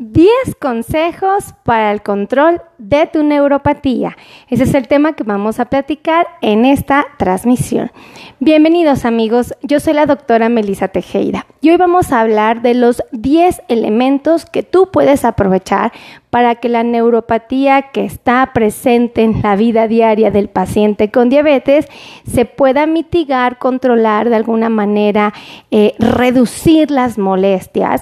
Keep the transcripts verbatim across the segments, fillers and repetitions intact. diez consejos para el control de tu neuropatía. Ese es el tema que vamos a platicar en esta transmisión. Bienvenidos amigos, yo soy la doctora Melisa Tejeda y hoy vamos a hablar de los diez elementos que tú puedes aprovechar para que la neuropatía que está presente en la vida diaria del paciente con diabetes se pueda mitigar, controlar de alguna manera, eh, reducir las molestias.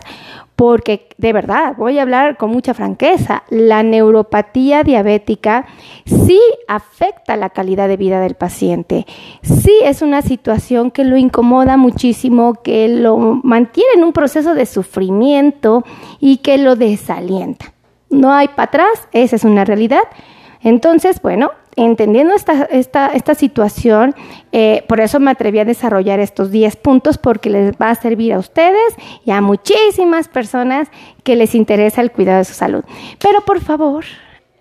Porque de verdad, voy a hablar con mucha franqueza, la neuropatía diabética sí afecta la calidad de vida del paciente, sí es una situación que lo incomoda muchísimo, que lo mantiene en un proceso de sufrimiento y que lo desalienta. No hay para atrás, esa es una realidad. Entonces, bueno, entendiendo esta, esta, esta situación, eh, por eso me atreví a desarrollar estos diez puntos, porque les va a servir a ustedes y a muchísimas personas que les interesa el cuidado de su salud. Pero por favor,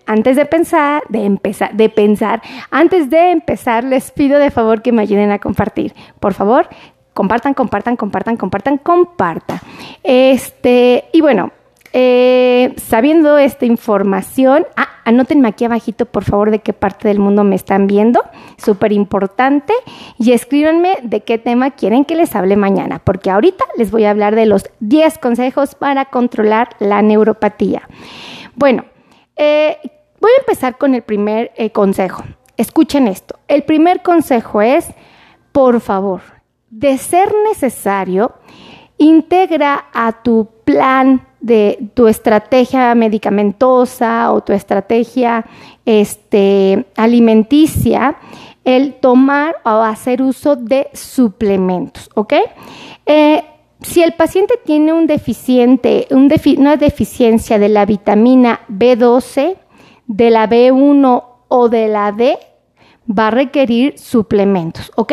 antes de pensar, de empezar, de pensar, antes de empezar, les pido de favor que me ayuden a compartir. Por favor, compartan, compartan, compartan, compartan, compartan. Este, y bueno, Eh, sabiendo esta información, ah, anótenme aquí abajito por favor de qué parte del mundo me están viendo, súper importante, y escríbanme de qué tema quieren que les hable mañana, porque ahorita les voy a hablar de los diez consejos para controlar la neuropatía. Bueno, eh, voy a empezar con el primer eh, consejo. Escuchen esto, el primer consejo es, por favor, de ser necesario, integra a tu plan de tu estrategia medicamentosa o tu estrategia este, alimenticia, el tomar o hacer uso de suplementos, ¿ok? Eh, si el paciente tiene un deficiente, un defi- una deficiencia de la vitamina B doce, de la B uno o de la D, va a requerir suplementos, ¿ok?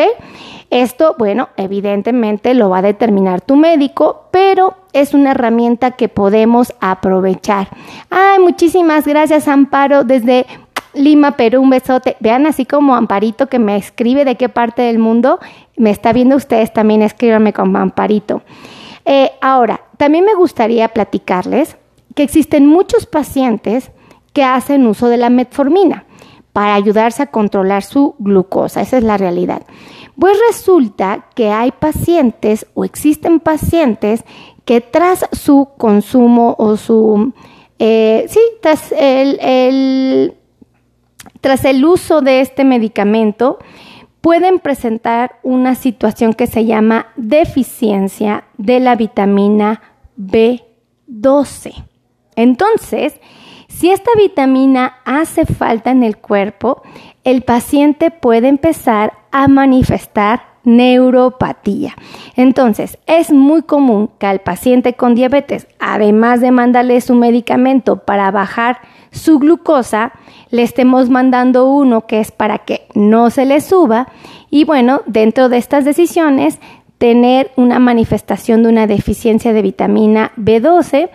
Esto, bueno, evidentemente lo va a determinar tu médico, pero es una herramienta que podemos aprovechar. Ay, muchísimas gracias, Amparo, desde Lima, Perú, un besote. Vean así como Amparito que me escribe de qué parte del mundo me está viendo. Ustedes también escríbanme con Amparito. Eh, ahora, también me gustaría platicarles que existen muchos pacientes que hacen uso de la metformina para ayudarse a controlar su glucosa. Esa es la realidad. Pues resulta que hay pacientes o existen pacientes que tras su consumo o su... Eh, sí, tras el, el, tras el uso de este medicamento pueden presentar una situación que se llama deficiencia de la vitamina B doce. Entonces, si esta vitamina hace falta en el cuerpo, el paciente puede empezar a manifestar neuropatía. Entonces, es muy común que al paciente con diabetes, además de mandarle su medicamento para bajar su glucosa, le estemos mandando uno que es para que no se le suba y bueno, dentro de estas decisiones, tener una manifestación de una deficiencia de vitamina B doce.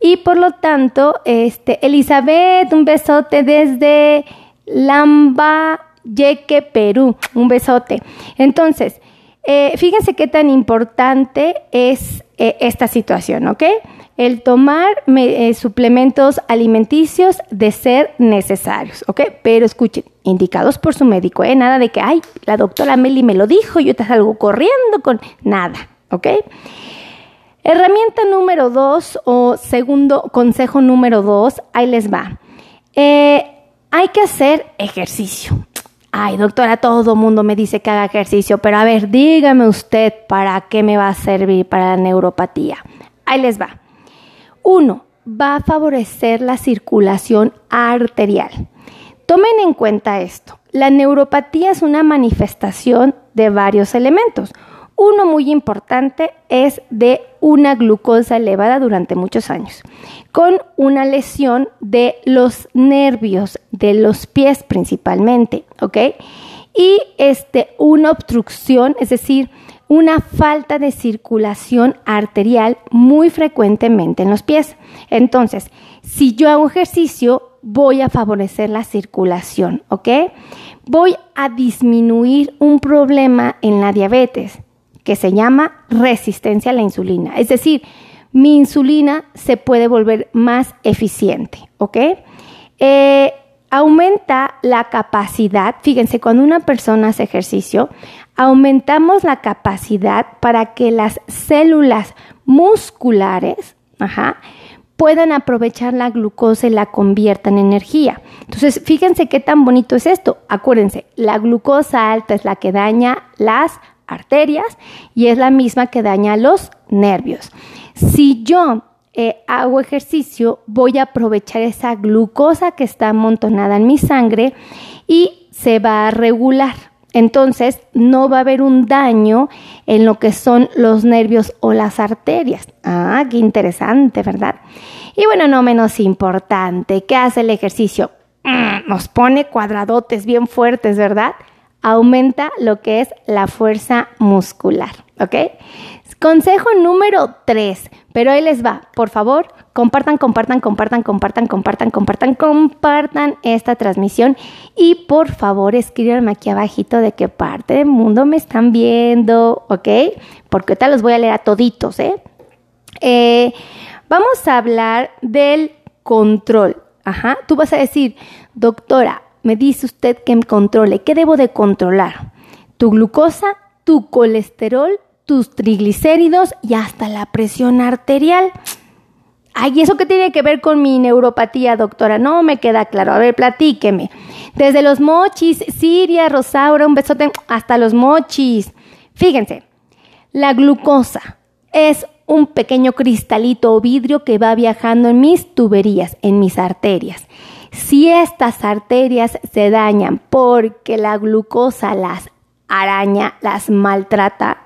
Y por lo tanto, este, Elizabeth, un besote desde Lambayeque, Perú. Un besote. Entonces, eh, fíjense qué tan importante es eh, esta situación, ¿ok? El tomar me, eh, suplementos alimenticios de ser necesarios, ¿ok? Pero escuchen, indicados por su médico, ¿eh? Nada de que, ay, la doctora Meli me lo dijo, yo te salgo corriendo con nada, ¿ok? Herramienta número dos o segundo consejo número dos, ahí les va. Eh, hay que hacer ejercicio. Ay, doctora, todo mundo me dice que haga ejercicio, pero a ver, dígame usted para qué me va a servir para la neuropatía. Ahí les va. Uno, va a favorecer la circulación arterial. Tomen en cuenta esto. La neuropatía es una manifestación de varios elementos. Uno muy importante es de una glucosa elevada durante muchos años, con una lesión de los nervios, de los pies principalmente, ¿ok? Y este, una obstrucción, es decir, una falta de circulación arterial muy frecuentemente en los pies. Entonces, si yo hago ejercicio, voy a favorecer la circulación, ¿ok? Voy a disminuir un problema en la diabetes, que se llama resistencia a la insulina. Es decir, mi insulina se puede volver más eficiente, ¿ok? Eh, aumenta la capacidad, fíjense, cuando una persona hace ejercicio, aumentamos la capacidad para que las células musculares, ajá, puedan aprovechar la glucosa y la conviertan en energía. Entonces, fíjense qué tan bonito es esto. Acuérdense, la glucosa alta es la que daña las arterias y es la misma que daña los nervios. Si yo eh, hago ejercicio, voy a aprovechar esa glucosa que está amontonada en mi sangre y se va a regular. Entonces, no va a haber un daño en lo que son los nervios o las arterias. Ah, qué interesante, ¿verdad? Y bueno, no menos importante, ¿qué hace el ejercicio? Nos pone cuadradotes bien fuertes, ¿verdad? Aumenta lo que es la fuerza muscular, ¿ok? Consejo número tres, pero ahí les va. Por favor, compartan, compartan, compartan, compartan, compartan, compartan, compartan esta transmisión y por favor escríbanme aquí abajito de qué parte del mundo me están viendo, ¿ok? Porque ahorita los voy a leer a toditos, ¿eh? eh vamos a hablar del control. Ajá, tú vas a decir, doctora, me dice usted que me controle. ¿Qué debo de controlar? Tu glucosa, tu colesterol, tus triglicéridos y hasta la presión arterial. Ay, ¿eso qué tiene que ver con mi neuropatía, doctora? No me queda claro. A ver, platíqueme. Desde los mochis, Siria, Rosaura, un besote, hasta los mochis. Fíjense, la glucosa es un pequeño cristalito o vidrio que va viajando en mis tuberías, en mis arterias. Si estas arterias se dañan porque la glucosa las araña, las maltrata,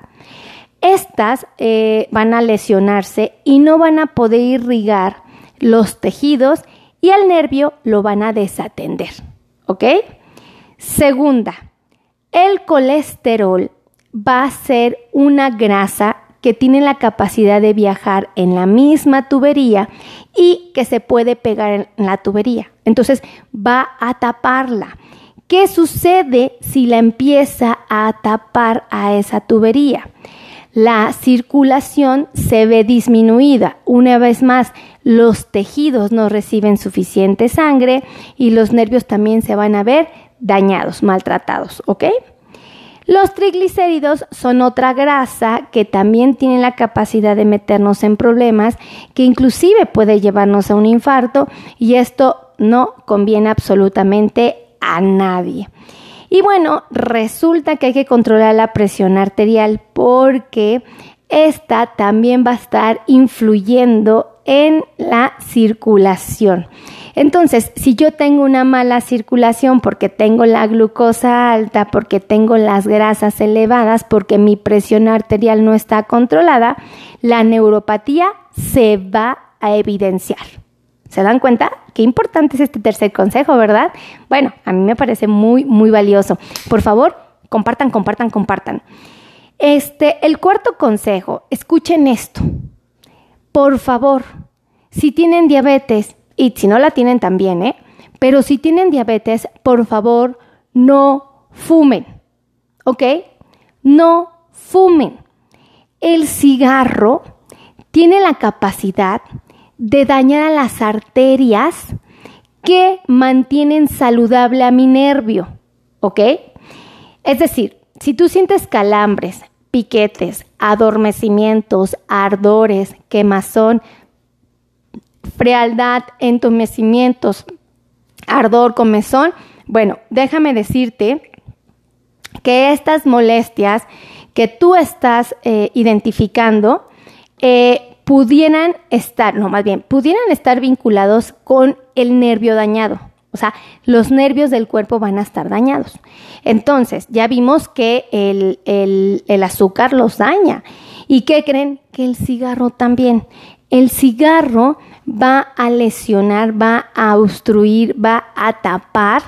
estas eh, van a lesionarse y no van a poder irrigar los tejidos y al nervio lo van a desatender, ¿ok? Segunda, el colesterol va a ser una grasa que tiene la capacidad de viajar en la misma tubería y que se puede pegar en la tubería. Entonces va a taparla. ¿Qué sucede si la empieza a tapar a esa tubería? La circulación se ve disminuida. Una vez más, los tejidos no reciben suficiente sangre y los nervios también se van a ver dañados, maltratados, ¿ok? Los triglicéridos son otra grasa que también tiene la capacidad de meternos en problemas, que inclusive puede llevarnos a un infarto, y esto no conviene absolutamente a nadie. Y bueno, resulta que hay que controlar la presión arterial porque esta también va a estar influyendo en la circulación. Entonces, si yo tengo una mala circulación porque tengo la glucosa alta, porque tengo las grasas elevadas, porque mi presión arterial no está controlada, la neuropatía se va a evidenciar. ¿Se dan cuenta? Qué importante es este tercer consejo, ¿verdad? Bueno, a mí me parece muy, muy valioso. Por favor, compartan, compartan, compartan. Este, el cuarto consejo, escuchen esto. Por favor, si tienen diabetes, y si no la tienen también, ¿eh? Pero si tienen diabetes, por favor, no fumen, ¿ok? No fumen. El cigarro tiene la capacidad de dañar a las arterias que mantienen saludable a mi nervio, ¿ok? Es decir, si tú sientes calambres, piquetes, adormecimientos, ardores, quemazón, frialdad, entumecimientos, ardor, comezón. Bueno, déjame decirte que estas molestias que tú estás eh, identificando eh, pudieran estar, no, más bien, pudieran estar vinculados con el nervio dañado. O sea, los nervios del cuerpo van a estar dañados. Entonces, ya vimos que el, el, el azúcar los daña. ¿Y qué creen? Que el cigarro también. El cigarro va a lesionar, va a obstruir, va a tapar,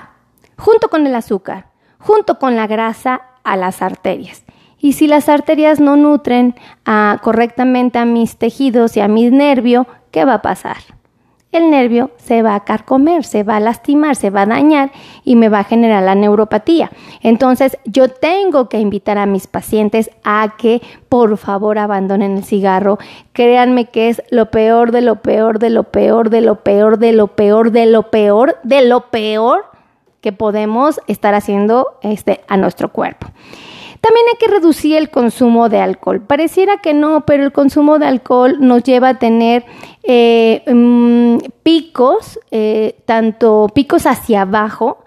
junto con el azúcar, junto con la grasa, a las arterias. Y si las arterias no nutren a, correctamente a mis tejidos y a mi nervio, ¿qué va a pasar? el nervio se va a carcomer, se va a lastimar, se va a dañar y me va a generar la neuropatía. Entonces, yo tengo que invitar a mis pacientes a que por favor abandonen el cigarro. Créanme que es lo peor de lo peor de lo peor de lo peor de lo peor de lo peor de lo peor que podemos estar haciendo este, a nuestro cuerpo. También hay que reducir el consumo de alcohol. Pareciera que no, pero el consumo de alcohol nos lleva a tener eh, mmm, picos, eh, tanto picos hacia abajo,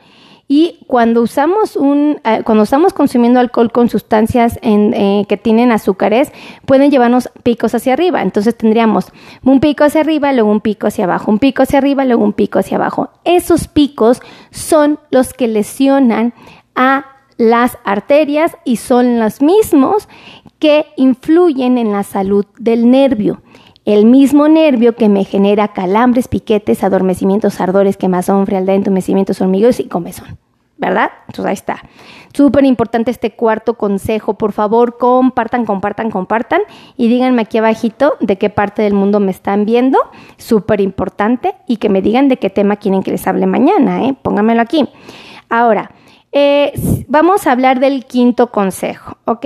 y cuando usamos un, eh, cuando estamos consumiendo alcohol con sustancias en, eh, que tienen azúcares, pueden llevarnos picos hacia arriba. Entonces tendríamos un pico hacia arriba, luego un pico hacia abajo, un pico hacia arriba, luego un pico hacia abajo. Esos picos son los que lesionan a las arterias y son los mismos que influyen en la salud del nervio. El mismo nervio que me genera calambres, piquetes, adormecimientos, ardores, quemazón, frialdad, entumecimientos, hormigueos y comezón, ¿verdad? Entonces ahí está. Súper importante este cuarto consejo. Por favor, compartan, compartan, compartan y díganme aquí abajito de qué parte del mundo me están viendo. Súper importante, y que me digan de qué tema quieren que les hable mañana, ¿eh? Pónganmelo aquí. Ahora, Eh, vamos a hablar del quinto consejo, ¿ok?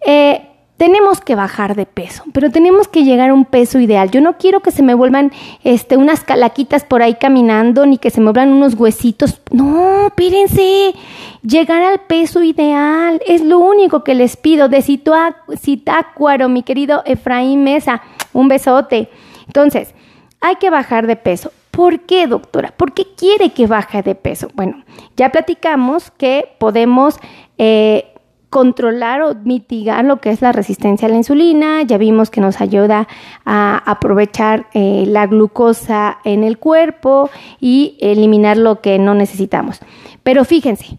Eh, tenemos que bajar de peso, pero tenemos que llegar a un peso ideal. Yo no quiero que se me vuelvan este, unas calaquitas por ahí caminando, ni que se me vuelvan unos huesitos. No, espérense. Llegar al peso ideal es lo único que les pido. De Zitácuaro, mi querido Efraín Mesa, un besote. Entonces, hay que bajar de peso. ¿Por qué, doctora? ¿Por qué quiere que baje de peso? Bueno, ya platicamos que podemos eh, controlar o mitigar lo que es la resistencia a la insulina. Ya vimos que nos ayuda a aprovechar eh, la glucosa en el cuerpo y eliminar lo que no necesitamos. Pero fíjense,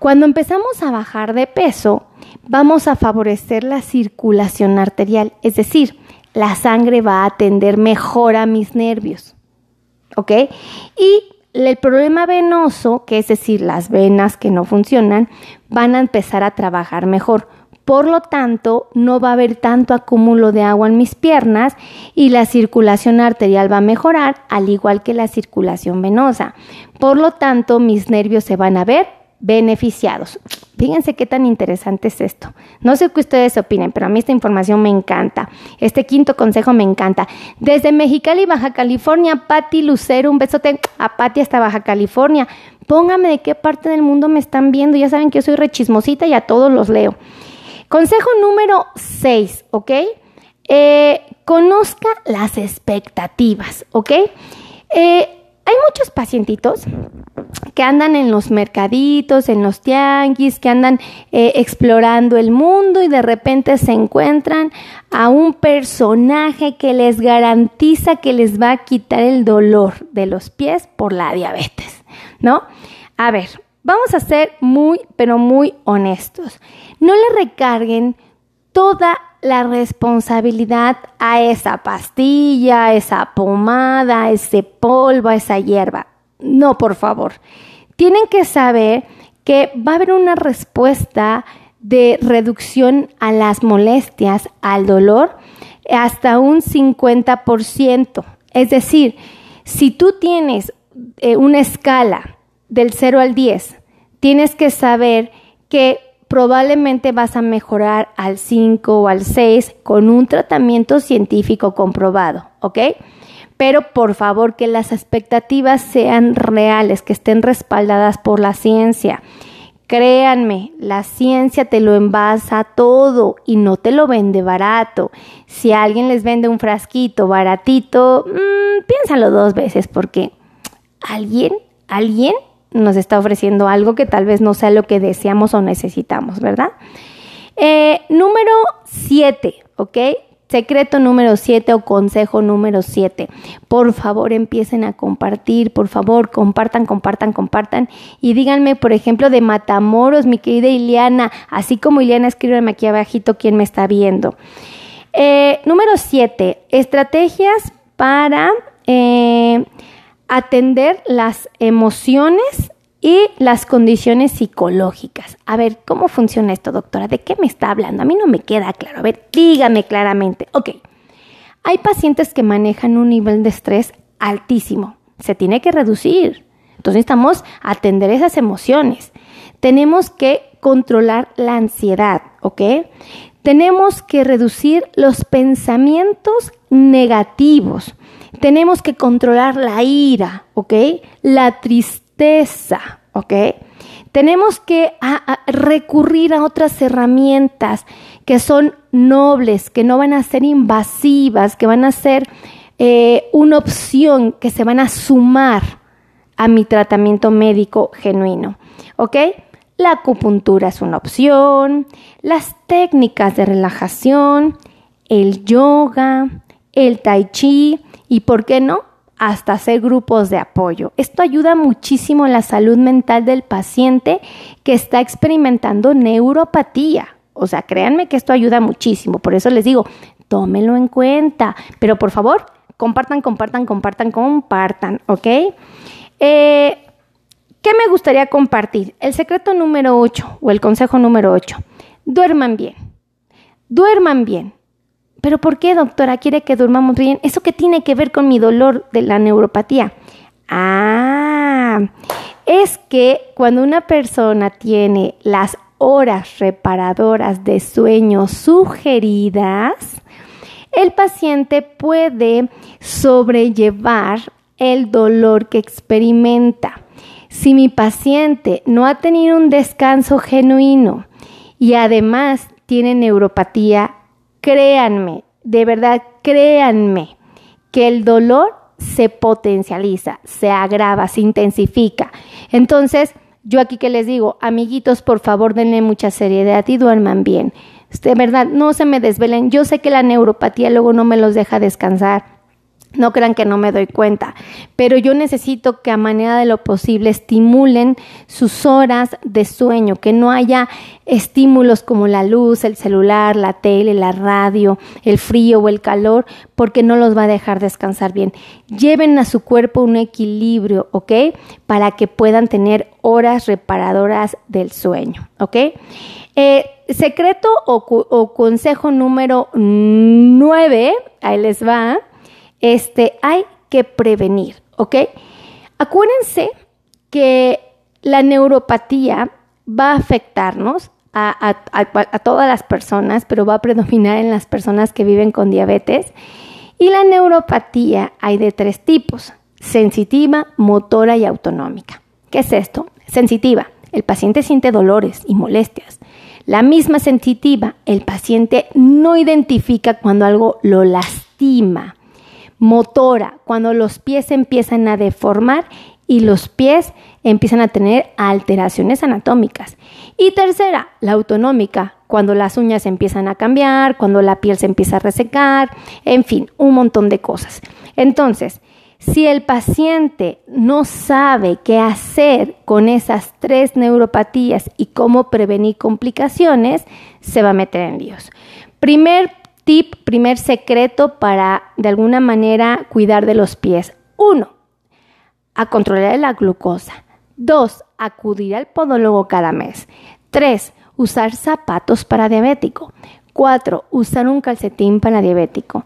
cuando empezamos a bajar de peso, vamos a favorecer la circulación arterial. Es decir, la sangre va a atender mejor a mis nervios. ¿Ok? Y el problema venoso, que es decir, las venas que no funcionan, van a empezar a trabajar mejor. Por lo tanto, no va a haber tanto acúmulo de agua en mis piernas y la circulación arterial va a mejorar, al igual que la circulación venosa. Por lo tanto, mis nervios se van a ver beneficiados. Fíjense qué tan interesante es esto. No sé qué ustedes opinen, pero a mí esta información me encanta. Este quinto consejo me encanta. Desde Mexicali, Baja California, Pati Lucero, un besote a Pati hasta Baja California. Póngame de qué parte del mundo me están viendo. Ya saben que yo soy rechismosita y a todos los leo. Consejo número seis, ¿ok? Eh, conozca las expectativas, ¿ok? Eh, hay muchos pacientitos que andan en los mercaditos, en los tianguis, que andan eh, explorando el mundo y de repente se encuentran a un personaje que les garantiza que les va a quitar el dolor de los pies por la diabetes, ¿no? A ver, vamos a ser muy, pero muy honestos. No le recarguen toda la responsabilidad a esa pastilla, a esa pomada, a ese polvo, a esa hierba. No, por favor. Tienen que saber que va a haber una respuesta de reducción a las molestias, al dolor, hasta un cincuenta por ciento. Es decir, si tú tienes eh, una escala del cero al diez, tienes que saber que probablemente vas a mejorar al cinco o al seis con un tratamiento científico comprobado, ¿ok? Pero por favor que las expectativas sean reales, que estén respaldadas por la ciencia. Créanme, la ciencia te lo envasa todo y no te lo vende barato. Si alguien les vende un frasquito baratito, mmm, piénsalo dos veces porque alguien, alguien nos está ofreciendo algo que tal vez no sea lo que deseamos o necesitamos, ¿verdad? Eh, número siete, ¿ok? Secreto número siete o consejo número siete. Por favor, empiecen a compartir. Por favor, compartan, compartan, compartan. Y díganme, por ejemplo, de Matamoros, mi querida Ileana. Así como Ileana, escríbanme aquí abajito quién me está viendo. Eh, número siete. Estrategias para eh, atender las emociones y las condiciones psicológicas. A ver, ¿cómo funciona esto, doctora? ¿De qué me está hablando? A mí no me queda claro. A ver, dígame claramente. Ok, hay pacientes que manejan un nivel de estrés altísimo. Se tiene que reducir. Entonces necesitamos atender esas emociones. Tenemos que controlar la ansiedad, ¿ok? Tenemos que reducir los pensamientos negativos. Tenemos que controlar la ira, ¿ok? La tristeza, ¿ok? Tenemos que a, a recurrir a otras herramientas que son nobles, que no van a ser invasivas, que van a ser eh, una opción, que se van a sumar a mi tratamiento médico genuino, ¿ok? La acupuntura es una opción, las técnicas de relajación, el yoga, el tai chi y, ¿por qué no?, hasta hacer grupos de apoyo. Esto ayuda muchísimo a la salud mental del paciente que está experimentando neuropatía. O sea, créanme que esto ayuda muchísimo. Por eso les digo, tómenlo en cuenta. Pero por favor, compartan, compartan, compartan, compartan, ¿ok? Eh, ¿Qué me gustaría compartir? El secreto número ocho o el consejo número ocho. Duerman bien. Duerman bien. ¿Pero por qué, doctora, quiere que durmamos bien? ¿Eso qué tiene que ver con mi dolor de la neuropatía? Ah, es que cuando una persona tiene las horas reparadoras de sueño sugeridas, el paciente puede sobrellevar el dolor que experimenta. Si mi paciente no ha tenido un descanso genuino y además tiene neuropatía, créanme, de verdad, créanme que el dolor se potencializa, se agrava, se intensifica. Entonces, yo aquí que les digo, amiguitos, por favor, denle mucha seriedad y duerman bien. De verdad, no se me desvelen. Yo sé que la neuropatía luego no me los deja descansar. No crean que no me doy cuenta, pero yo necesito que a manera de lo posible estimulen sus horas de sueño, que no haya estímulos como la luz, el celular, la tele, la radio, el frío o el calor, porque no los va a dejar descansar bien. Lleven a su cuerpo un equilibrio, ¿ok? Para que puedan tener horas reparadoras del sueño, ¿ok? Eh, secreto o, cu- o consejo número nueve, ahí les va. Este, hay que prevenir, ¿ok? Acuérdense que la neuropatía va a afectarnos a, a, a, a todas las personas, pero va a predominar en las personas que viven con diabetes. Y la neuropatía hay de tres tipos: sensitiva, motora y autonómica. ¿Qué es esto? Sensitiva, el paciente siente dolores y molestias. La misma sensitiva, el paciente no identifica cuando algo lo lastima. Motora, cuando los pies se empiezan a deformar y los pies empiezan a tener alteraciones anatómicas. Y tercera, la autonómica, cuando las uñas empiezan a cambiar, cuando la piel se empieza a resecar, en fin, un montón de cosas. Entonces, si el paciente no sabe qué hacer con esas tres neuropatías y cómo prevenir complicaciones, se va a meter en líos. Primer tip, primer secreto para, de alguna manera, cuidar de los pies. Uno, a controlar la glucosa. Dos, acudir al podólogo cada mes. Tres, usar zapatos para diabético. Cuatro, usar un calcetín para diabético.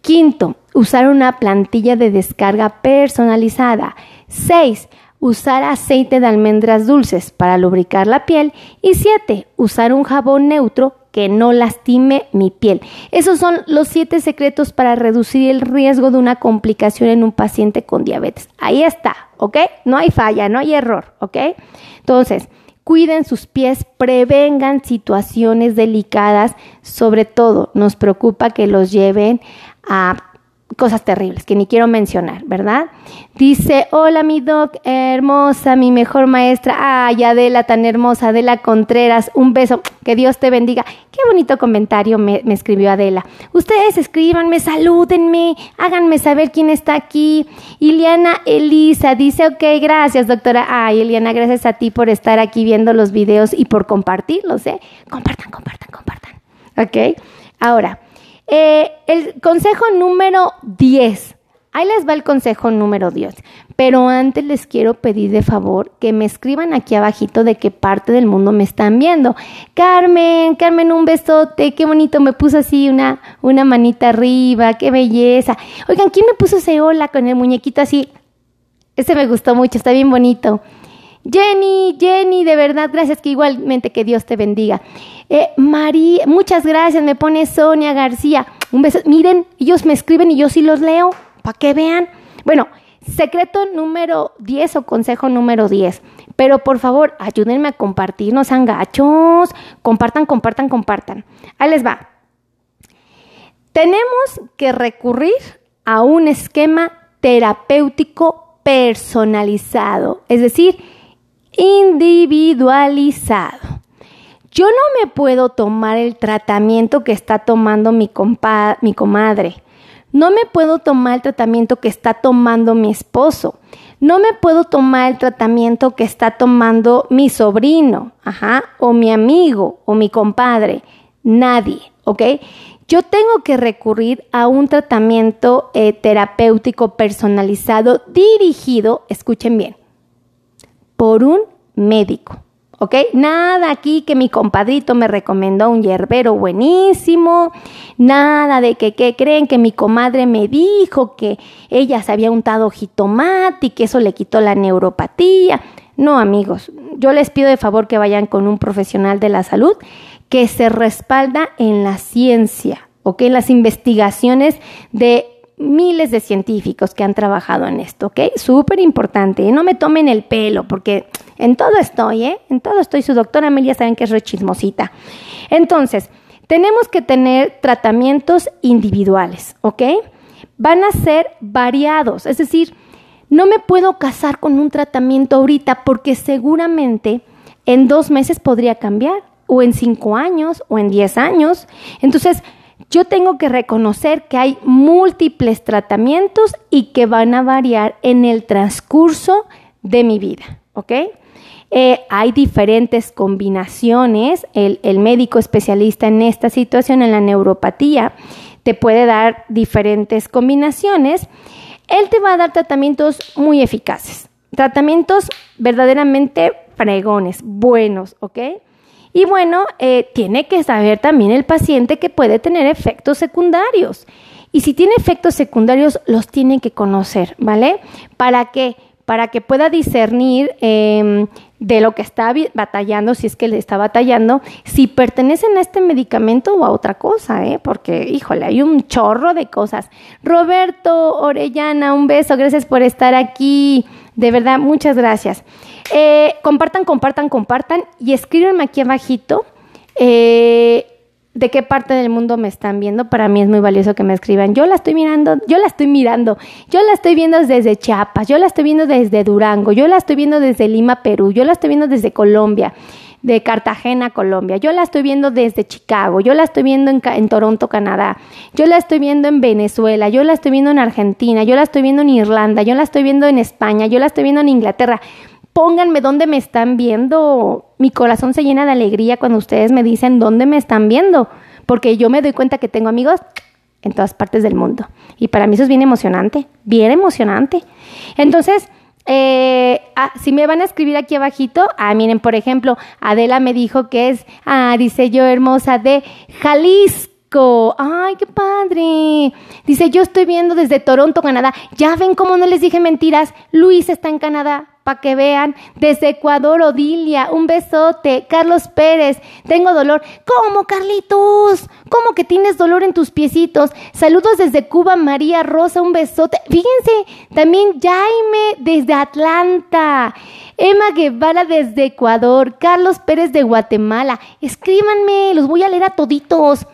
Quinto, usar una plantilla de descarga personalizada. Seis, usar aceite de almendras dulces para lubricar la piel. Y siete, usar un jabón neutro que no lastime mi piel. Esos son los siete secretos para reducir el riesgo de una complicación en un paciente con diabetes. Ahí está, ¿ok? No hay falla, no hay error, ¿ok? Entonces, cuiden sus pies, prevengan situaciones delicadas, sobre todo nos preocupa que los lleven a cosas terribles que ni quiero mencionar, ¿verdad? Dice, hola mi doc, hermosa, mi mejor maestra. Ay, Adela, tan hermosa, Adela Contreras, un beso, que Dios te bendiga. Qué bonito comentario me, me escribió Adela. Ustedes escríbanme, salúdenme, háganme saber quién está aquí. Iliana Elisa dice, ok, gracias doctora. Ay, Iliana, gracias a ti por estar aquí viendo los videos y por compartirlos, ¿eh? Compartan, compartan, compartan. Ok, ahora, Eh, el consejo número diez, Ahí les va el consejo número diez, pero antes les quiero pedir de favor que me escriban aquí abajito de qué parte del mundo me están viendo. Carmen, Carmen, un besote, qué bonito, me puso así una, una manita arriba, qué belleza. Oigan, ¿quién me puso ese hola con el muñequito así? Ese me gustó mucho, está bien bonito. Jenny, Jenny, de verdad, gracias, que igualmente que Dios te bendiga. Eh, María, muchas gracias, me pone Sonia García, un beso. Miren, ellos me escriben y yo sí los leo. Para que vean. Bueno, secreto número diez o consejo número diez. Pero por favor, ayúdenme a compartir, no sean gachos. Compartan, compartan, compartan. Ahí les va. Tenemos que recurrir a un esquema terapéutico personalizado, es decir, individualizado. Yo no me puedo tomar el tratamiento que está tomando mi, compa- mi comadre. No me puedo tomar el tratamiento que está tomando mi esposo. No me puedo tomar el tratamiento que está tomando mi sobrino, ajá, o mi amigo, o mi compadre. Nadie, ¿ok? Yo tengo que recurrir a un tratamiento eh, terapéutico personalizado dirigido, escuchen bien, por un médico. ¿Ok? Nada aquí que mi compadrito me recomendó un hierbero buenísimo, nada de que, ¿qué creen? Que mi comadre me dijo que ella se había untado jitomate y que eso le quitó la neuropatía. No, amigos, yo les pido de favor que vayan con un profesional de la salud que se respalda en la ciencia, ¿ok? En las investigaciones de miles de científicos que han trabajado en esto, ¿ok? Súper importante, no me tomen el pelo porque... En todo estoy, ¿eh? En todo estoy. Su doctora Amelia, saben que es re chismosita. Entonces, tenemos que tener tratamientos individuales, ¿ok? Van a ser variados. Es decir, no me puedo casar con un tratamiento ahorita porque seguramente en dos meses podría cambiar, o en cinco años, o en diez años. Entonces, yo tengo que reconocer que hay múltiples tratamientos y que van a variar en el transcurso de mi vida, ¿ok? Eh, hay diferentes combinaciones. El, el médico especialista en esta situación, en la neuropatía, te puede dar diferentes combinaciones. Él te va a dar tratamientos muy eficaces, tratamientos verdaderamente fregones, buenos, ¿ok? Y bueno, eh, tiene que saber también el paciente que puede tener efectos secundarios. Y si tiene efectos secundarios, los tiene que conocer, ¿vale? ¿Para qué? Para que pueda discernir eh, de lo que está batallando, si es que le está batallando, si pertenecen a este medicamento o a otra cosa, ¿eh? Porque, híjole, hay un chorro de cosas. Roberto Orellana, un beso, gracias por estar aquí. De verdad, muchas gracias. Eh, compartan, compartan, compartan y escríbanme aquí abajito eh, de qué parte del mundo me están viendo. Para mí es muy valioso que me escriban. Yo la estoy mirando, yo la estoy mirando, yo la estoy viendo desde Chiapas, yo la estoy viendo desde Durango, yo la estoy viendo desde Lima, Perú, yo la estoy viendo desde Colombia, de Cartagena, Colombia, yo la estoy viendo desde Chicago, yo la estoy viendo en, en Toronto, Canadá, yo la estoy viendo en Venezuela, yo la estoy viendo en Argentina, yo la estoy viendo en Irlanda, yo la estoy viendo en España, yo la estoy viendo en Inglaterra. Pónganme dónde me están viendo. Mi corazón se llena de alegría cuando ustedes me dicen dónde me están viendo, porque yo me doy cuenta que tengo amigos en todas partes del mundo. Y para mí eso es bien emocionante, bien emocionante. Entonces, eh, ah, si me van a escribir aquí abajito, ah, miren, por ejemplo, Adela me dijo que es, ah, dice yo, hermosa, de Jalisco. ¡Ay, qué padre! Dice, yo estoy viendo desde Toronto, Canadá. Ya ven cómo no les dije mentiras. Luis está en Canadá, para que vean. Desde Ecuador, Odilia, un besote. Carlos Pérez, tengo dolor. ¿Cómo, Carlitos? ¿Cómo que tienes dolor en tus piecitos? Saludos desde Cuba, María Rosa, un besote. Fíjense, también Jaime desde Atlanta. Emma Guevara desde Ecuador. Carlos Pérez de Guatemala. Escríbanme, los voy a leer a toditos.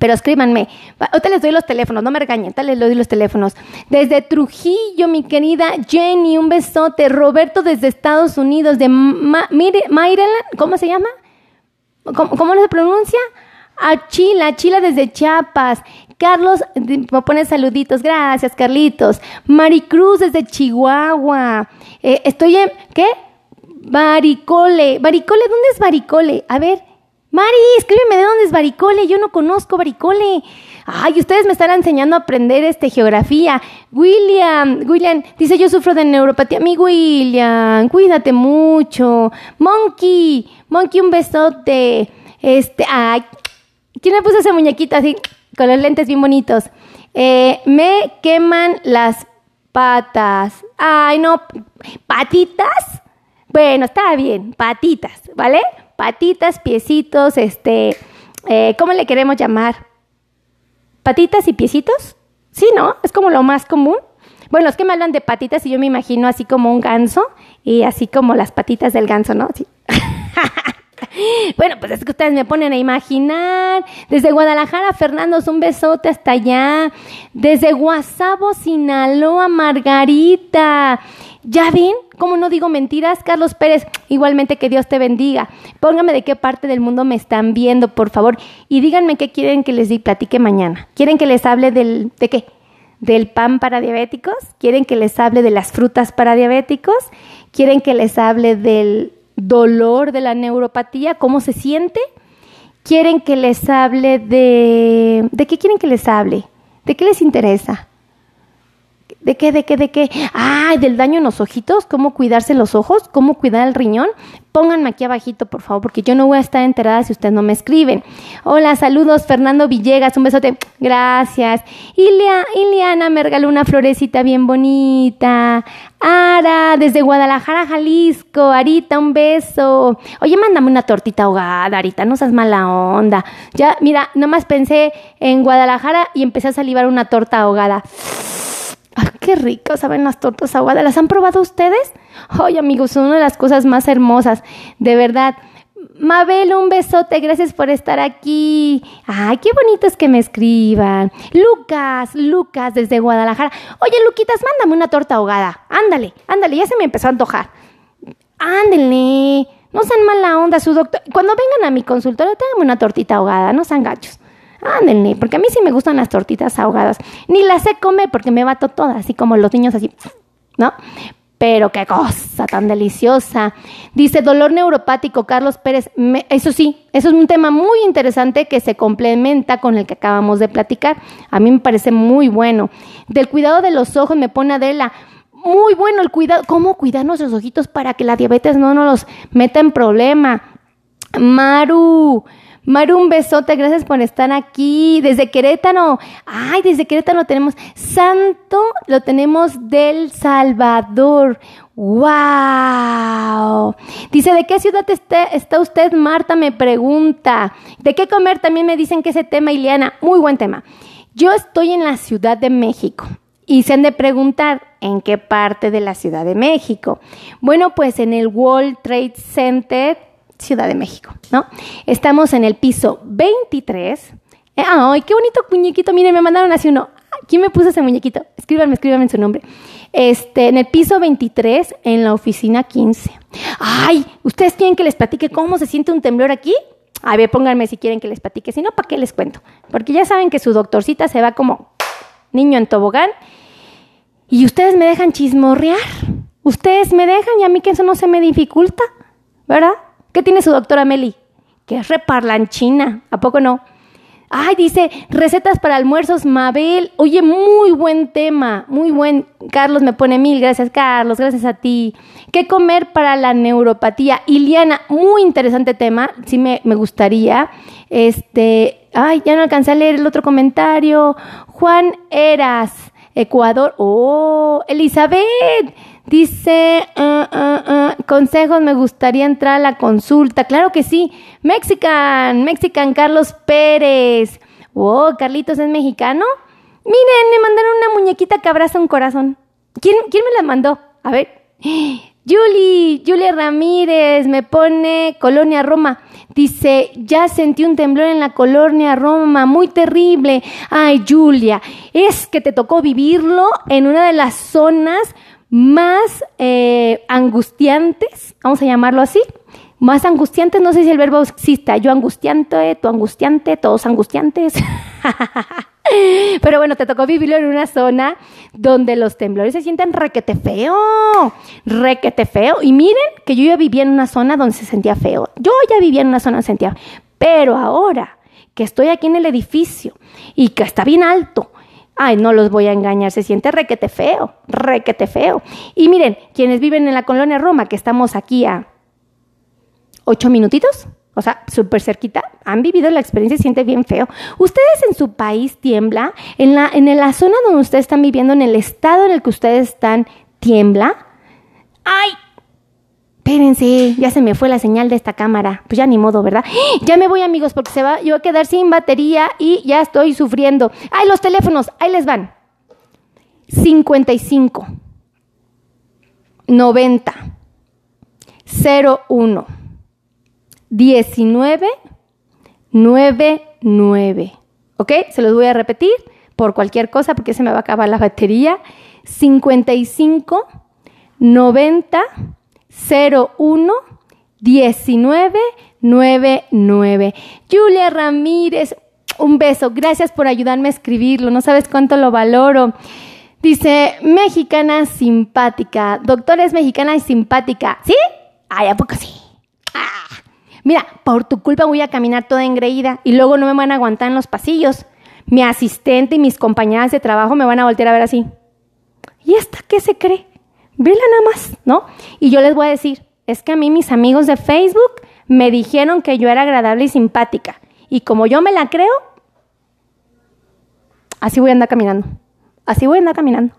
Pero escríbanme, ahorita les doy los teléfonos, no me regañen, ahorita les doy los teléfonos. Desde Trujillo, mi querida Jenny, un besote. Roberto desde Estados Unidos, de Ma- Mire- Maryland, ¿cómo se llama? ¿Cómo, cómo se pronuncia? Achila, Achila desde Chiapas. Carlos, me pone saluditos, gracias Carlitos. Maricruz desde Chihuahua. Eh, estoy en, ¿qué? Baricole, Baricole, ¿dónde es Baricole? A ver, Mari, escríbeme de dónde es varicole, yo no conozco varicole. Ay, ustedes me están enseñando a aprender este geografía. William, William, dice yo sufro de neuropatía. Mi William, cuídate mucho. Monkey, Monkey, un besote. Este, ay, ¿quién me puso esa muñequita así? Con los lentes bien bonitos. Eh, me queman las patas. Ay, no, patitas. Bueno, está bien, patitas, ¿vale? Patitas, piecitos, este, eh, ¿cómo le queremos llamar? ¿Patitas y piecitos? Sí, ¿no? Es como lo más común. Bueno, es que me hablan de patitas y yo me imagino así como un ganso y así como las patitas del ganso, ¿no? Sí. Bueno, pues es que ustedes me ponen a imaginar. Desde Guadalajara, Fernando, un besote hasta allá. Desde Guasavo, Sinaloa, Margarita. ¿Ya ven cómo no digo mentiras? Carlos Pérez, igualmente que Dios te bendiga. Pónganme de qué parte del mundo me están viendo, por favor. Y díganme qué quieren que les platique mañana. ¿Quieren que les hable del, de qué? ¿Del pan para diabéticos? ¿Quieren que les hable de las frutas para diabéticos? ¿Quieren que les hable del dolor de la neuropatía, cómo se siente? ¿Quieren que les hable de... ¿De qué quieren que les hable? ¿De qué les interesa? ¿De qué, de qué, de qué? Ah, del daño en los ojitos, cómo cuidarse los ojos, cómo cuidar el riñón. Pónganme aquí abajito, por favor, porque yo no voy a estar enterada si ustedes no me escriben. Hola, saludos, Fernando Villegas, un besote. Gracias. Ilia, Iliana me regaló una florecita bien bonita. Ara, desde Guadalajara, Jalisco. Arita, un beso. Oye, mándame una tortita ahogada, Arita, no seas mala onda. Ya, mira, nomás pensé en Guadalajara y empecé a salivar una torta ahogada. ¡Ay, qué rico! ¿Saben las tortas ahogadas? ¿Las han probado ustedes? ¡Ay, amigos! Son una de las cosas más hermosas, de verdad. Mabel, un besote. Gracias por estar aquí. ¡Ay, qué bonito es que me escriban! Lucas, Lucas, desde Guadalajara. Oye, Luquitas, mándame una torta ahogada. Ándale, ándale, ya se me empezó a antojar. Ándale, no sean mala onda su doctor. Cuando vengan a mi consultorio, tráigame una tortita ahogada, no sean gachos. Ándenle, porque a mí sí me gustan las tortitas ahogadas. Ni las sé comer porque me bato toda, así como los niños así, ¿no? Pero qué cosa tan deliciosa. Dice, dolor neuropático, Carlos Pérez. Me, eso sí, eso es un tema muy interesante que se complementa con el que acabamos de platicar. A mí me parece muy bueno. Del cuidado de los ojos me pone Adela. Muy bueno el cuidado. ¿Cómo cuidar nuestros ojitos para que la diabetes no nos los meta en problema? Maru... Maru, un besote, gracias por estar aquí. Desde Querétaro, ay, desde Querétaro tenemos Santo, lo tenemos del Salvador. ¡Wow! Dice, ¿de qué ciudad este, está usted? Marta me pregunta. ¿De qué comer? También me dicen que ese tema, Ileana, muy buen tema. Yo estoy en la Ciudad de México y se han de preguntar, ¿en qué parte de la Ciudad de México? Bueno, pues en el World Trade Center, Ciudad de México, ¿no? Estamos en el piso veintitrés. ¡Ay, qué bonito muñequito! Miren, me mandaron así uno. ¿Quién me puso ese muñequito? Escríbanme, escríbanme su nombre. Este, en el piso veintitrés, en la oficina quince. ¡Ay! ¿Ustedes quieren que les platique cómo se siente un temblor aquí? A ver, pónganme si quieren que les platique. Si no, ¿para qué les cuento? Porque ya saben que su doctorcita se va como niño en tobogán. Y ustedes me dejan chismorrear. Ustedes me dejan y a mí que eso no se me dificulta, ¿verdad? ¿Qué tiene su doctora Meli? Que es reparlanchina, ¿a poco no? Ay, dice, recetas para almuerzos, Mabel. Oye, muy buen tema, muy buen. Carlos me pone mil, gracias Carlos, gracias a ti. ¿Qué comer para la neuropatía? Iliana, muy interesante tema, sí me, me gustaría. Este, ay, ya no alcancé a leer el otro comentario. Juan Eras, Ecuador. Oh, Elizabeth. Dice, uh, uh, uh, consejos, me gustaría entrar a la consulta. Claro que sí. Mexican, Mexican, Carlos Pérez. Wow, Carlitos, ¿es mexicano? Miren, me mandaron una muñequita que abraza un corazón. ¿Quién, quién me la mandó? A ver. Julie, Julia Ramírez, me pone Colonia Roma. Dice, ya sentí un temblor en la Colonia Roma, muy terrible. Ay, Julia, es que te tocó vivirlo en una de las zonas más eh, angustiantes, vamos a llamarlo así, más angustiantes, no sé si el verbo exista, yo angustiante, tú angustiante, todos angustiantes, pero bueno, te tocó vivirlo en una zona donde los temblores se sienten requete feo, requete feo, y miren que yo ya vivía en una zona donde se sentía feo, yo ya vivía en una zona donde se sentía feo, Pero ahora que estoy aquí en el edificio y que está bien alto, ay, no los voy a engañar, se siente requete feo, requete feo. Y miren, quienes viven en la colonia Roma, que estamos aquí a ocho minutitos, o sea, súper cerquita, han vivido la experiencia y se siente bien feo. Ustedes en su país tiembla, en la, en la zona donde ustedes están viviendo, en el estado en el que ustedes están, tiembla. ¡Ay! Espérense, ya se me fue la señal de esta cámara. Pues ya ni modo, ¿verdad? Ya me voy, amigos, porque se va yo a quedar sin batería y ya estoy sufriendo. ¡Ay, los teléfonos! Ahí les van. cincuenta y cinco, noventa, cero uno, diecinueve, noventa y nueve. ¿Ok? Se los voy a repetir por cualquier cosa porque se me va a acabar la batería. cincuenta y cinco, noventa, cero uno, diecinueve, noventa y nueve. Julia Ramírez, un beso. Gracias por ayudarme a escribirlo. No sabes cuánto lo valoro. Dice, mexicana simpática. Doctora, es mexicana y simpática. ¿Sí? Ay, ¿a poco sí? Ah. Mira, por tu culpa voy a caminar toda engreída y luego no me van a aguantar en los pasillos. Mi asistente y mis compañeras de trabajo me van a voltear a ver así. ¿Y esta qué se cree? Vela nada más, ¿no? Y yo les voy a decir, es que a mí mis amigos de Facebook me dijeron que yo era agradable y simpática. Y como yo me la creo, así voy a andar caminando. Así voy a andar caminando.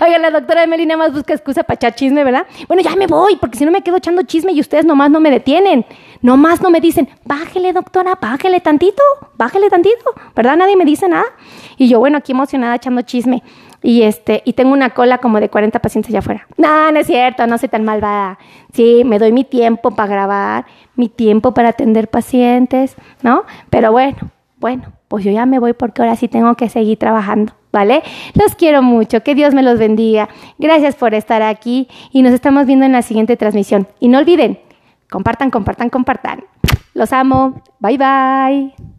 Oigan, la doctora Emily nada más busca excusa para echar chisme, ¿verdad? Bueno, ya me voy, porque si no me quedo echando chisme y ustedes nomás no me detienen. Nomás no me dicen, bájele, doctora, bájele tantito, bájele tantito. ¿Verdad? Nadie me dice nada. Y yo, bueno, aquí emocionada echando chisme. Y este y tengo una cola como de cuarenta pacientes allá afuera. No, no es cierto, no soy tan malvada. Sí, me doy mi tiempo para grabar, mi tiempo para atender pacientes, ¿no? Pero bueno, bueno, pues yo ya me voy porque ahora sí tengo que seguir trabajando, ¿vale? Los quiero mucho, que Dios me los bendiga. Gracias por estar aquí y nos estamos viendo en la siguiente transmisión. Y no olviden, compartan, compartan, compartan. Los amo. Bye, bye.